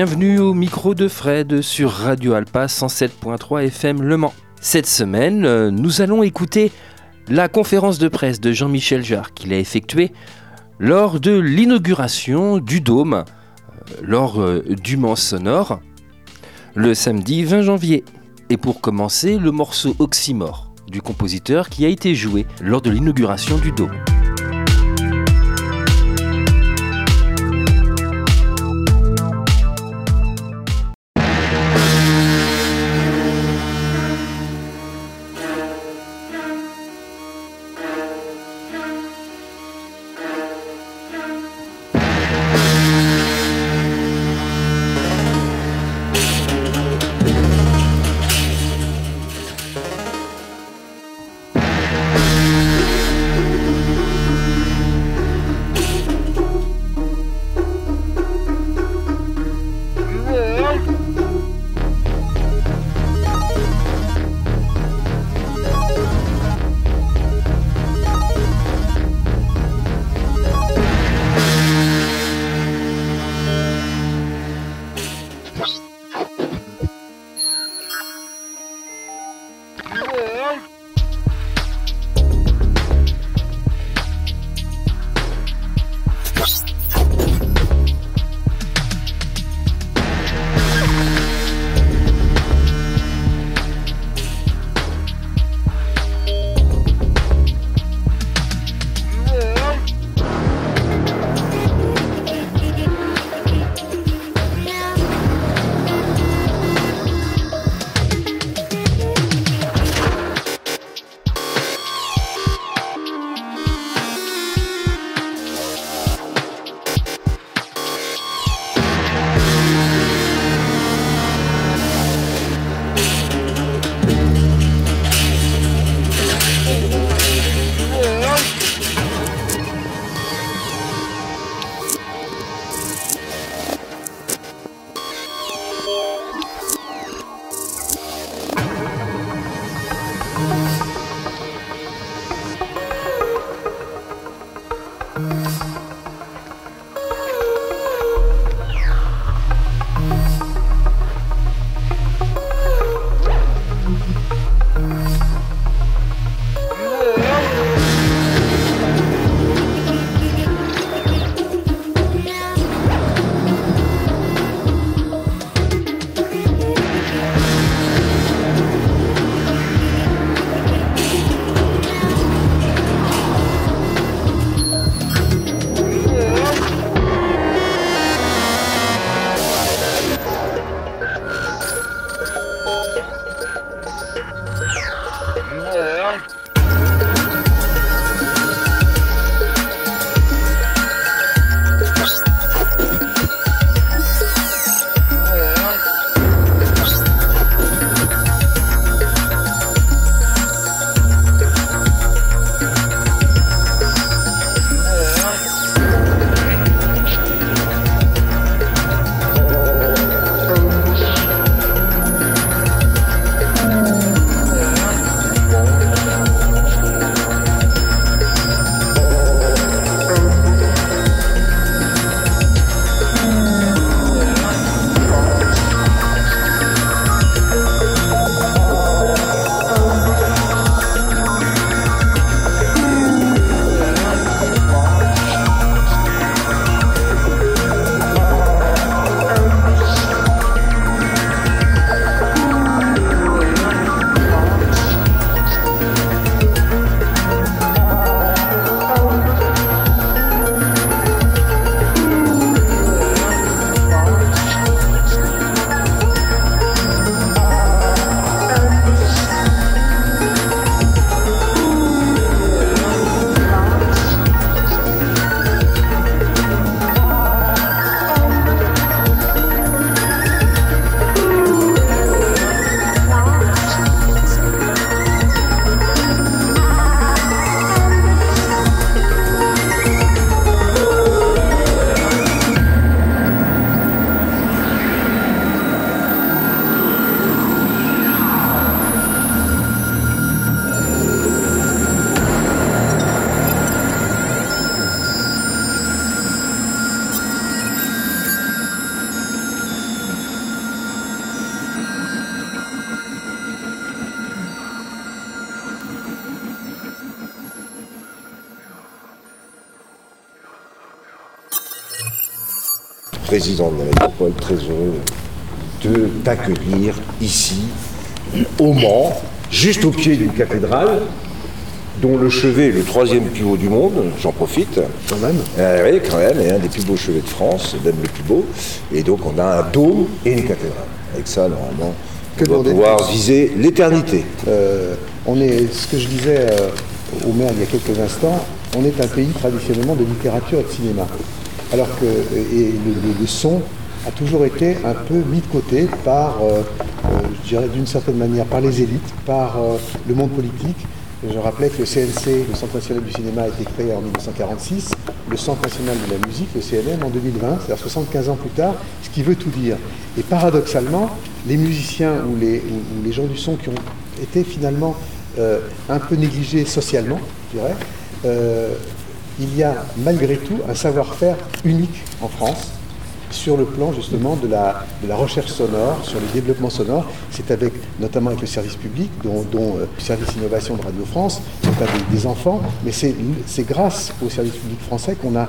Bienvenue au micro de Fred sur Radio Alpa 107.3 FM Le Mans. Cette semaine, nous allons écouter la conférence de presse de Jean-Michel Jarre qu'il a effectuée lors de l'inauguration du Dôme, lors du Mans sonore, le samedi 20 janvier. Et pour commencer, le morceau Oxymore du compositeur qui a été joué lors de l'inauguration du Dôme. président de la métropole, très heureux de t'accueillir ici, au Mans, juste au pied d'une cathédrale, dont le chevet est le troisième plus haut du monde, j'en profite. Quand même. Oui, quand même, et un des plus beaux chevets de France, même le plus beau. Et donc on a un dôme et une cathédrale. Avec ça, normalement, on va pouvoir viser l'éternité. Ce que je disais au maire il y a quelques instants, on est un pays traditionnellement de littérature et de cinéma. Alors que le son a toujours été un peu mis de côté par, je dirais d'une certaine manière, par les élites, par le monde politique. Je rappelais que le CNC, le Centre National du Cinéma, a été créé en 1946, le Centre National de la Musique, le CNM, en 2020, c'est-à-dire 75 ans plus tard, ce qui veut tout dire. Et paradoxalement, les musiciens ou les gens du son qui ont été finalement un peu négligés socialement, je dirais, il y a malgré tout un savoir-faire unique en France sur le plan justement de la recherche sonore, sur le développement sonore. C'est notamment avec le service public, dont le service innovation de Radio France, c'est avec des enfants, mais c'est grâce au service public français qu'on a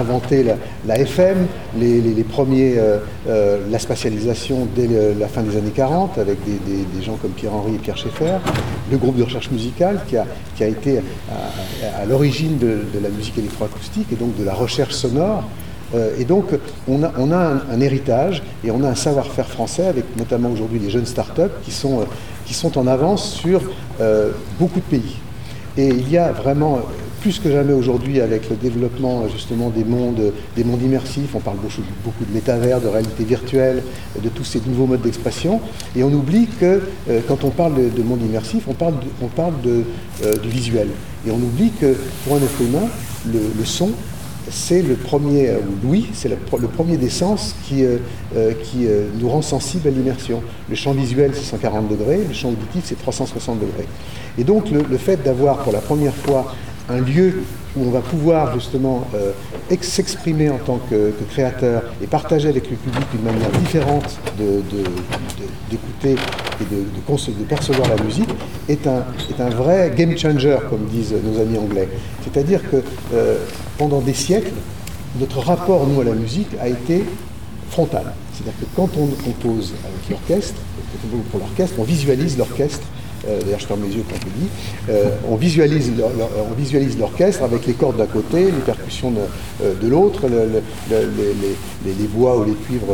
inventé la FM, les premiers, la spatialisation dès la fin des années 40, avec des gens comme Pierre-Henri et Pierre Schaeffer, le groupe de recherche musicale qui a été à l'origine de la musique électroacoustique et donc de la recherche sonore. Et donc, on a un héritage et on a un savoir-faire français avec notamment aujourd'hui les jeunes start-up qui sont en avance sur beaucoup de pays. Et il y a vraiment, plus que jamais aujourd'hui, avec le développement justement des mondes immersifs, on parle beaucoup de métavers, de réalité virtuelle, de tous ces nouveaux modes d'expression. Et on oublie que quand on parle de monde immersif, on parle du visuel. Et on oublie que pour un être humain, le son, c'est le premier, ou l'ouïe, c'est le premier des sens qui nous rend sensibles à l'immersion. Le champ visuel, c'est 140 degrés, le champ auditif, c'est 360 degrés. Et donc, le fait d'avoir pour la première fois un lieu où on va pouvoir justement s'exprimer en tant que créateur et partager avec le public une manière différente d'écouter et de percevoir la musique est un vrai game changer, comme disent nos amis anglais. C'est-à-dire que pendant des siècles, notre rapport, nous, à la musique a été frontal. C'est-à-dire que quand on compose avec l'orchestre, pour l'orchestre, on visualise l'orchestre. D'ailleurs, je ferme les yeux quand je le dis. On visualise l'orchestre avec les cordes d'un côté, les percussions de l'autre, les bois ou les cuivres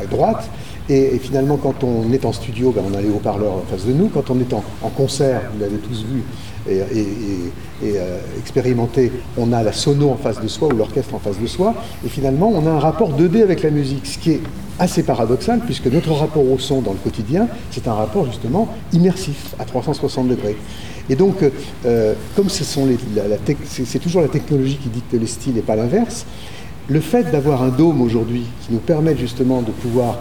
à droite. Et finalement, quand on est en studio, on a les haut-parleurs en face de nous. Quand on est en concert, vous l'avez tous vu et expérimenté, on a la sono en face de soi ou l'orchestre en face de soi. Et finalement, on a un rapport 2D avec la musique, ce qui est assez paradoxal, puisque notre rapport au son dans le quotidien, c'est un rapport justement immersif, à 360 degrés. Et donc, comme c'est toujours la technologie qui dicte les styles et pas l'inverse, le fait d'avoir un dôme aujourd'hui qui nous permet justement de pouvoir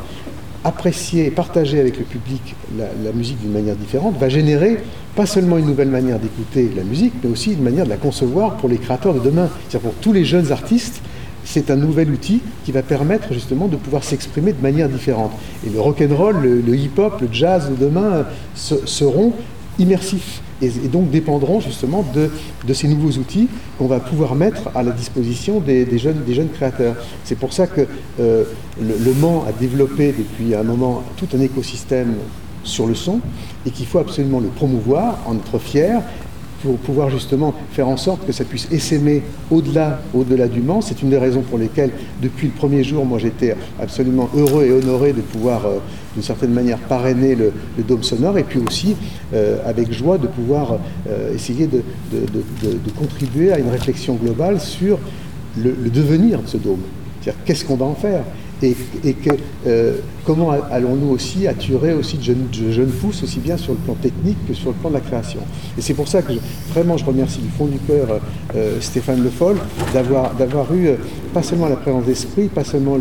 apprécier et partager avec le public la musique d'une manière différente va générer pas seulement une nouvelle manière d'écouter la musique, mais aussi une manière de la concevoir pour les créateurs de demain. C'est-à-dire pour tous les jeunes artistes, c'est un nouvel outil qui va permettre justement de pouvoir s'exprimer de manière différente. Et le rock'n'roll, le hip-hop, le jazz de demain seront immersifs et donc dépendront justement de ces nouveaux outils qu'on va pouvoir mettre à la disposition des jeunes créateurs. C'est pour ça que le Mans a développé depuis un moment tout un écosystème sur le son et qu'il faut absolument le promouvoir, en être fier, pour pouvoir justement faire en sorte que ça puisse essaimer au-delà du Mans. C'est une des raisons pour lesquelles, depuis le premier jour, moi j'étais absolument heureux et honoré de pouvoir, d'une certaine manière, parrainer le dôme sonore, et puis aussi, avec joie, de pouvoir essayer de contribuer à une réflexion globale sur le devenir de ce dôme. C'est-à-dire, qu'est-ce qu'on va en faire ? Et comment allons-nous aussi attirer aussi de jeunes pousses, aussi bien sur le plan technique que sur le plan de la création. Et c'est pour ça que je remercie du fond du cœur Stéphane Le Foll d'avoir eu pas seulement la présence d'esprit, pas seulement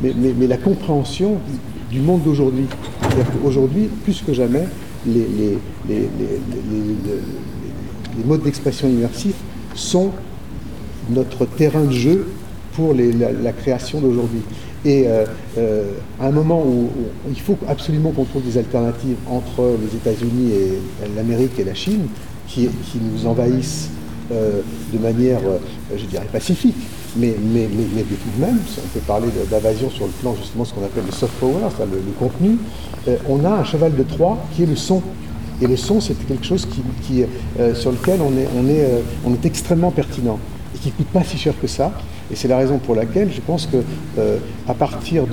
mais la compréhension du monde d'aujourd'hui. C'est-à-dire qu'aujourd'hui, plus que jamais, les modes d'expression immersifs sont notre terrain de jeu pour la création d'aujourd'hui. Et à un moment où il faut absolument qu'on trouve des alternatives entre les États-Unis et l'Amérique et la Chine qui nous envahissent de manière, je dirais, pacifique. Mais tout de même, on peut parler d'invasion sur le plan justement ce qu'on appelle le soft power, c'est-à-dire le contenu, on a un cheval de Troie qui est le son. Et le son, c'est quelque chose qui sur lequel on est extrêmement pertinent et qui ne coûte pas si cher que ça. Et c'est la raison pour laquelle je pense que à partir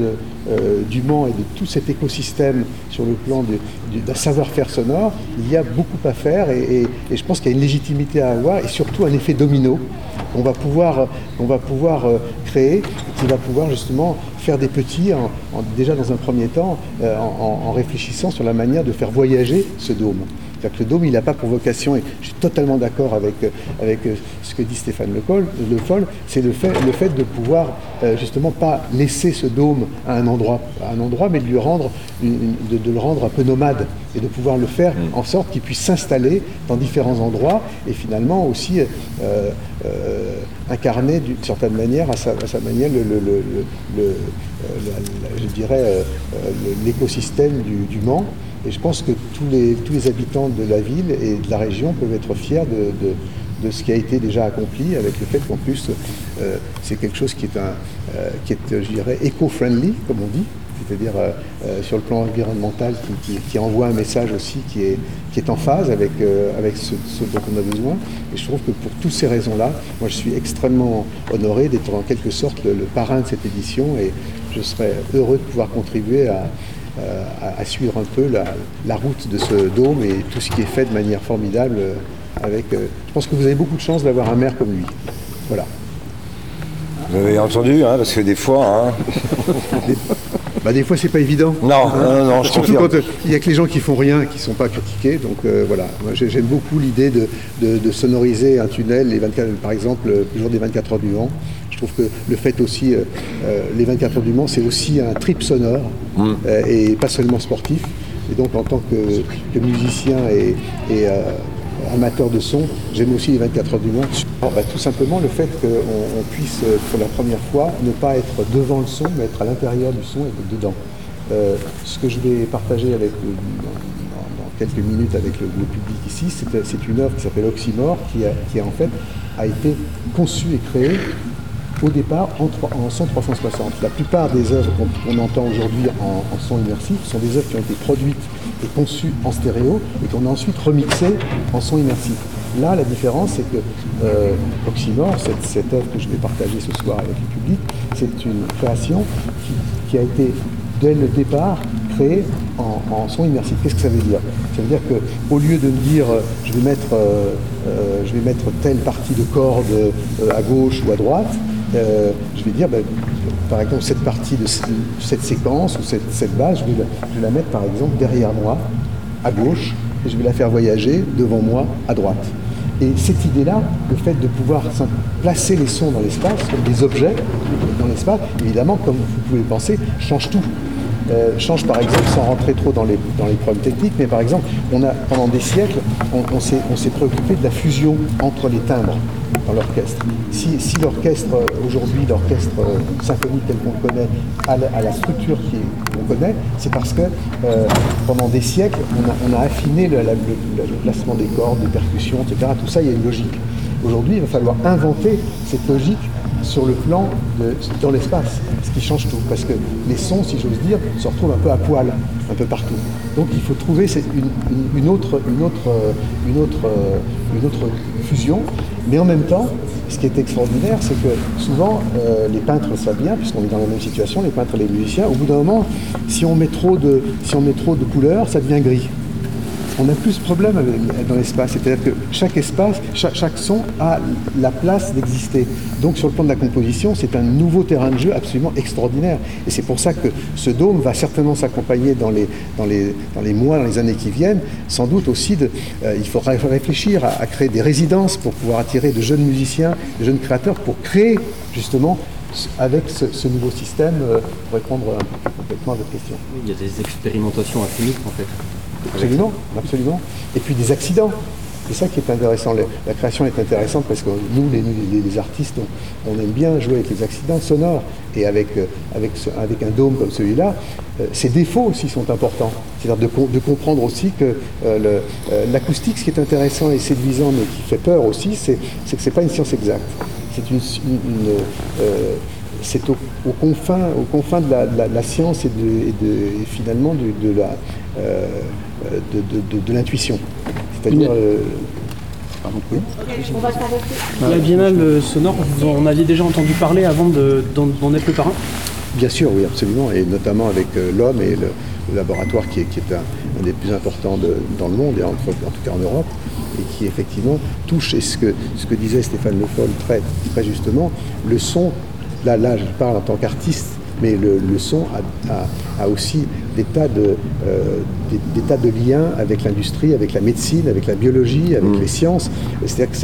du Mans et de tout cet écosystème sur le plan d'un savoir-faire sonore, il y a beaucoup à faire et je pense qu'il y a une légitimité à avoir et surtout un effet domino qu'on va pouvoir créer, qui va pouvoir justement faire des petits, déjà dans un premier temps, en réfléchissant sur la manière de faire voyager ce dôme. C'est-à-dire que le dôme, il n'a pas pour vocation, et je suis totalement d'accord avec ce que dit Stéphane Le Foll, c'est le fait de pouvoir justement pas laisser ce dôme à un endroit, mais de lui rendre, de le rendre un peu nomade, et de pouvoir le faire en sorte qu'il puisse s'installer dans différents endroits, et finalement aussi incarner d'une certaine manière, à sa manière, je dirais, l'écosystème du Mans. Et je pense que tous les habitants de la ville et de la région peuvent être fiers de ce qui a été déjà accompli, avec le fait qu'en plus, c'est quelque chose qui est, je dirais, éco-friendly, comme on dit, c'est-à-dire sur le plan environnemental, qui envoie un message aussi qui est en phase avec ce dont on a besoin. Et je trouve que pour toutes ces raisons-là, moi je suis extrêmement honoré d'être en quelque sorte le parrain de cette édition, et je serais heureux de pouvoir contribuer à suivre un peu la route de ce dôme et tout ce qui est fait de manière formidable. Je pense que vous avez beaucoup de chance d'avoir un maire comme lui. Voilà. Vous avez entendu, hein, parce que des fois... Hein... des fois, c'est pas évident. Non, non, je confirme. Surtout quand il n'y a que les gens qui font rien, qui ne sont pas critiqués. Donc voilà, moi, j'aime beaucoup l'idée de sonoriser un tunnel, par exemple, le jour des 24 heures du Mans. Je trouve que le fait aussi, les 24 heures du Mans, c'est aussi un trip sonore, et pas seulement sportif. Et donc, en tant que musicien et amateur de son, j'aime aussi les 24 heures du Mans. Tout simplement le fait qu'on puisse, pour la première fois, ne pas être devant le son, mais être à l'intérieur du son et être dedans. Ce que je vais partager dans quelques minutes avec le public ici, c'est une œuvre qui s'appelle Oxymore, qui a en fait a été conçue et créée au départ en son 360. La plupart des œuvres qu'on entend aujourd'hui en son immersif sont des œuvres qui ont été produites et conçues en stéréo et qu'on a ensuite remixées en son immersif. Là, la différence, c'est que Oxymore, cette œuvre que je vais partager ce soir avec le public, c'est une création qui a été, dès le départ, créée en son immersif. Qu'est-ce que ça veut dire ? Ça veut dire qu'au lieu de me dire je vais mettre telle partie de corde à gauche ou à droite, je vais dire, par exemple, cette partie de cette séquence ou cette base, je vais la mettre, par exemple, derrière moi, à gauche, et je vais la faire voyager devant moi, à droite. Et cette idée-là, le fait de pouvoir placer les sons dans l'espace, comme des objets dans l'espace, évidemment, comme vous pouvez le penser, change tout. Change par exemple, sans rentrer trop dans les problèmes techniques, mais par exemple, pendant des siècles, on s'est préoccupé de la fusion entre les timbres dans l'orchestre. Si l'orchestre, aujourd'hui, l'orchestre symphonique tel qu'on le connaît, à la structure qu'on connaît, c'est parce que pendant des siècles, on a affiné le placement des cordes, des percussions, etc. Tout ça, il y a une logique. Aujourd'hui, il va falloir inventer cette logique sur le plan dans l'espace, ce qui change tout, parce que les sons, si j'ose dire, se retrouvent un peu à poil, un peu partout. Donc il faut trouver une autre fusion, mais en même temps, ce qui est extraordinaire, c'est que souvent, les peintres le savent bien, puisqu'on est dans la même situation, les peintres et les musiciens, au bout d'un moment, si on met trop de couleurs, ça devient gris. On a plus de problème dans l'espace, c'est-à-dire que chaque espace, chaque son a la place d'exister. Donc sur le plan de la composition, c'est un nouveau terrain de jeu absolument extraordinaire. Et c'est pour ça que ce dôme va certainement s'accompagner dans les mois, dans les années qui viennent, sans doute aussi, il faudra réfléchir à créer des résidences pour pouvoir attirer de jeunes musiciens, de jeunes créateurs, pour créer justement avec ce nouveau système, pour répondre complètement à votre question. Oui, il y a des expérimentations infinies en fait. Absolument, absolument. Et puis des accidents. C'est ça qui est intéressant. La création est intéressante parce que nous, les artistes, on aime bien jouer avec les accidents sonores. Et avec un dôme comme celui-là, ses défauts aussi sont importants. C'est-à-dire de comprendre aussi que l'acoustique, ce qui est intéressant et séduisant, mais qui fait peur aussi, c'est que ce n'est pas une science exacte. C'est aux confins de la science et finalement de l'intuition. C'est-à-dire... Oui. La biennale sonore, vous en aviez déjà entendu parler avant d'en être le parrain ? Bien sûr, oui, absolument, et notamment avec l'homme et le laboratoire qui est un des plus importants dans le monde, et en tout cas en Europe, et qui effectivement touche, et ce que disait Stéphane Le Foll très, très justement, le son, là je parle en tant qu'artiste, mais le son a aussi des tas de liens avec l'industrie, avec la médecine, avec la biologie, avec les sciences. C'est-à-dire que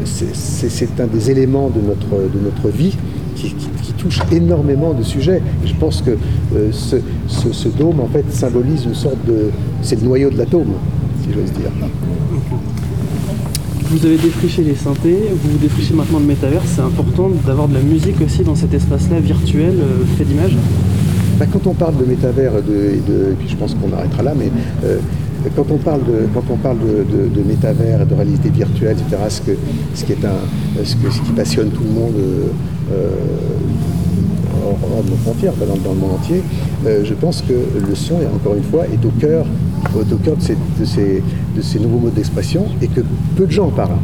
c'est un des éléments de notre vie qui touche énormément de sujets. Je pense que ce dôme en fait symbolise une sorte de... c'est le noyau de l'atome, si j'ose dire. Vous avez défriché les synthés, vous défrichez maintenant le métavers. C'est important d'avoir de la musique aussi dans cet espace-là virtuel, fait d'images. Quand on parle de métavers, et puis je pense qu'on arrêtera là, mais quand on parle de métavers, de réalité virtuelle, etc., ce qui passionne tout le monde hors de nos frontières, dans le monde entier, je pense que le son, encore une fois, est au cœur de ces nouveaux modes d'expression et que peu de gens en parlent.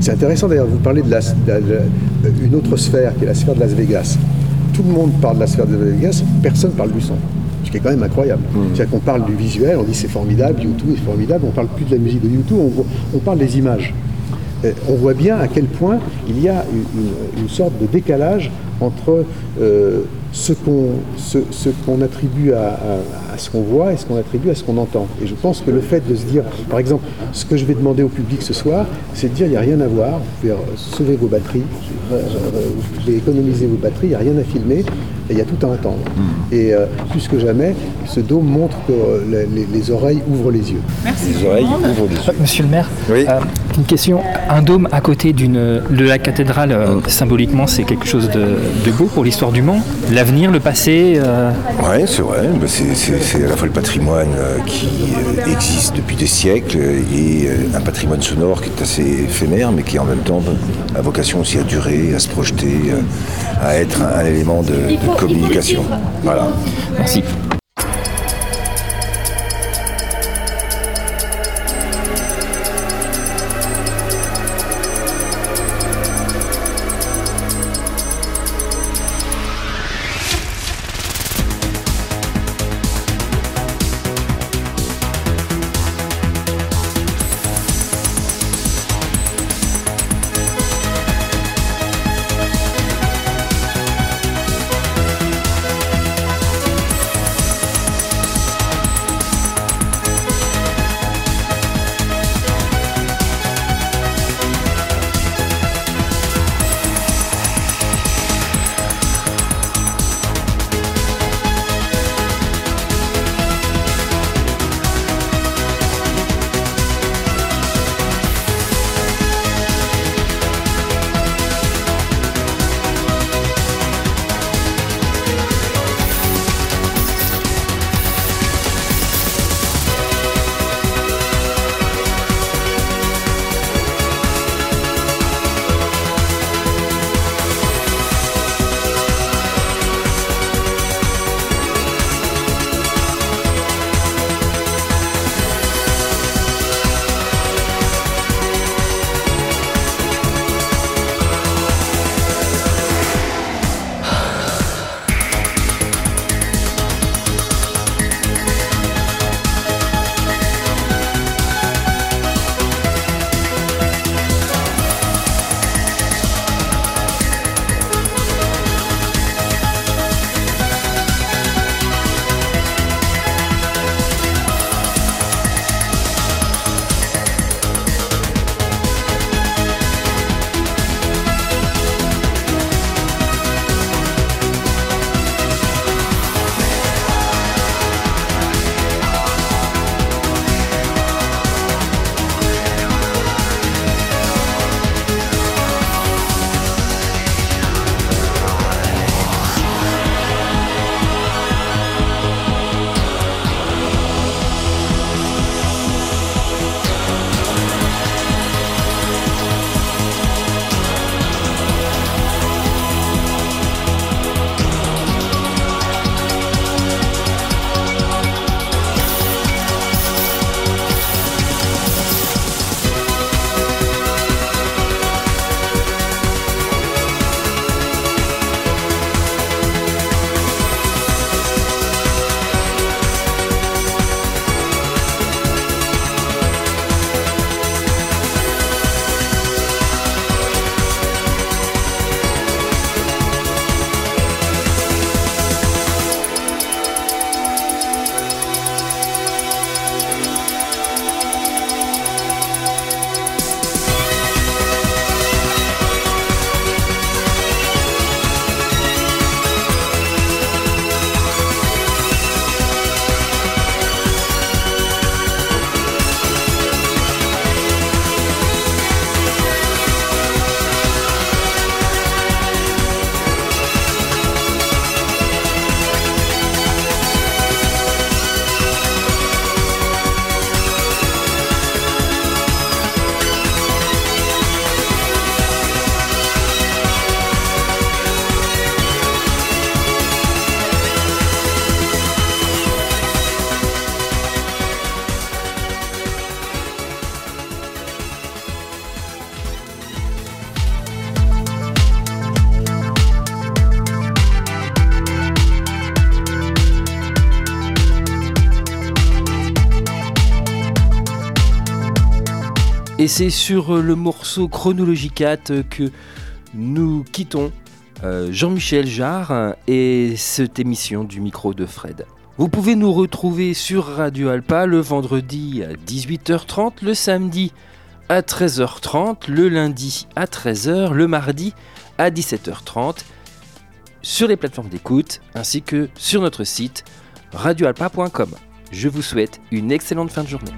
C'est intéressant d'ailleurs, vous parlez d'une autre sphère qui est la sphère de Las Vegas. Tout le monde parle de la sphère de Las Vegas, personne ne parle du son, ce qui est quand même incroyable. C'est-à-dire qu'on parle du visuel, on dit c'est formidable, YouTube est formidable, on ne parle plus de la musique de YouTube, on parle des images. On voit bien à quel point il y a une sorte de décalage entre ce qu'on attribue à ce qu'on voit et ce qu'on attribue à ce qu'on entend. Et je pense que le fait de se dire, par exemple, ce que je vais demander au public ce soir, c'est de dire il n'y a rien à voir, vous pouvez sauver vos batteries, vous pouvez économiser vos batteries, il n'y a rien à filmer, et il y a tout à entendre. Et plus que jamais, ce dôme montre que les oreilles ouvrent les yeux. Merci. Les oreilles ouvrent les yeux. Monsieur le maire, oui. Une question. Un dôme à côté de la cathédrale, symboliquement, c'est quelque chose de beau pour l'histoire du Mans. L'avenir, le passé. Oui, c'est vrai. C'est à la fois le patrimoine qui existe depuis des siècles et un patrimoine sonore qui est assez éphémère, mais qui en même temps a vocation aussi à durer, à se projeter, à être un élément de communication. Voilà. Merci. Et c'est sur le morceau Chronologicat que nous quittons Jean-Michel Jarre et cette émission du micro de Fred. Vous pouvez nous retrouver sur Radio Alpa le vendredi à 18h30, le samedi à 13h30, le lundi à 13h, le mardi à 17h30, sur les plateformes d'écoute ainsi que sur notre site radioalpa.com. Je vous souhaite une excellente fin de journée.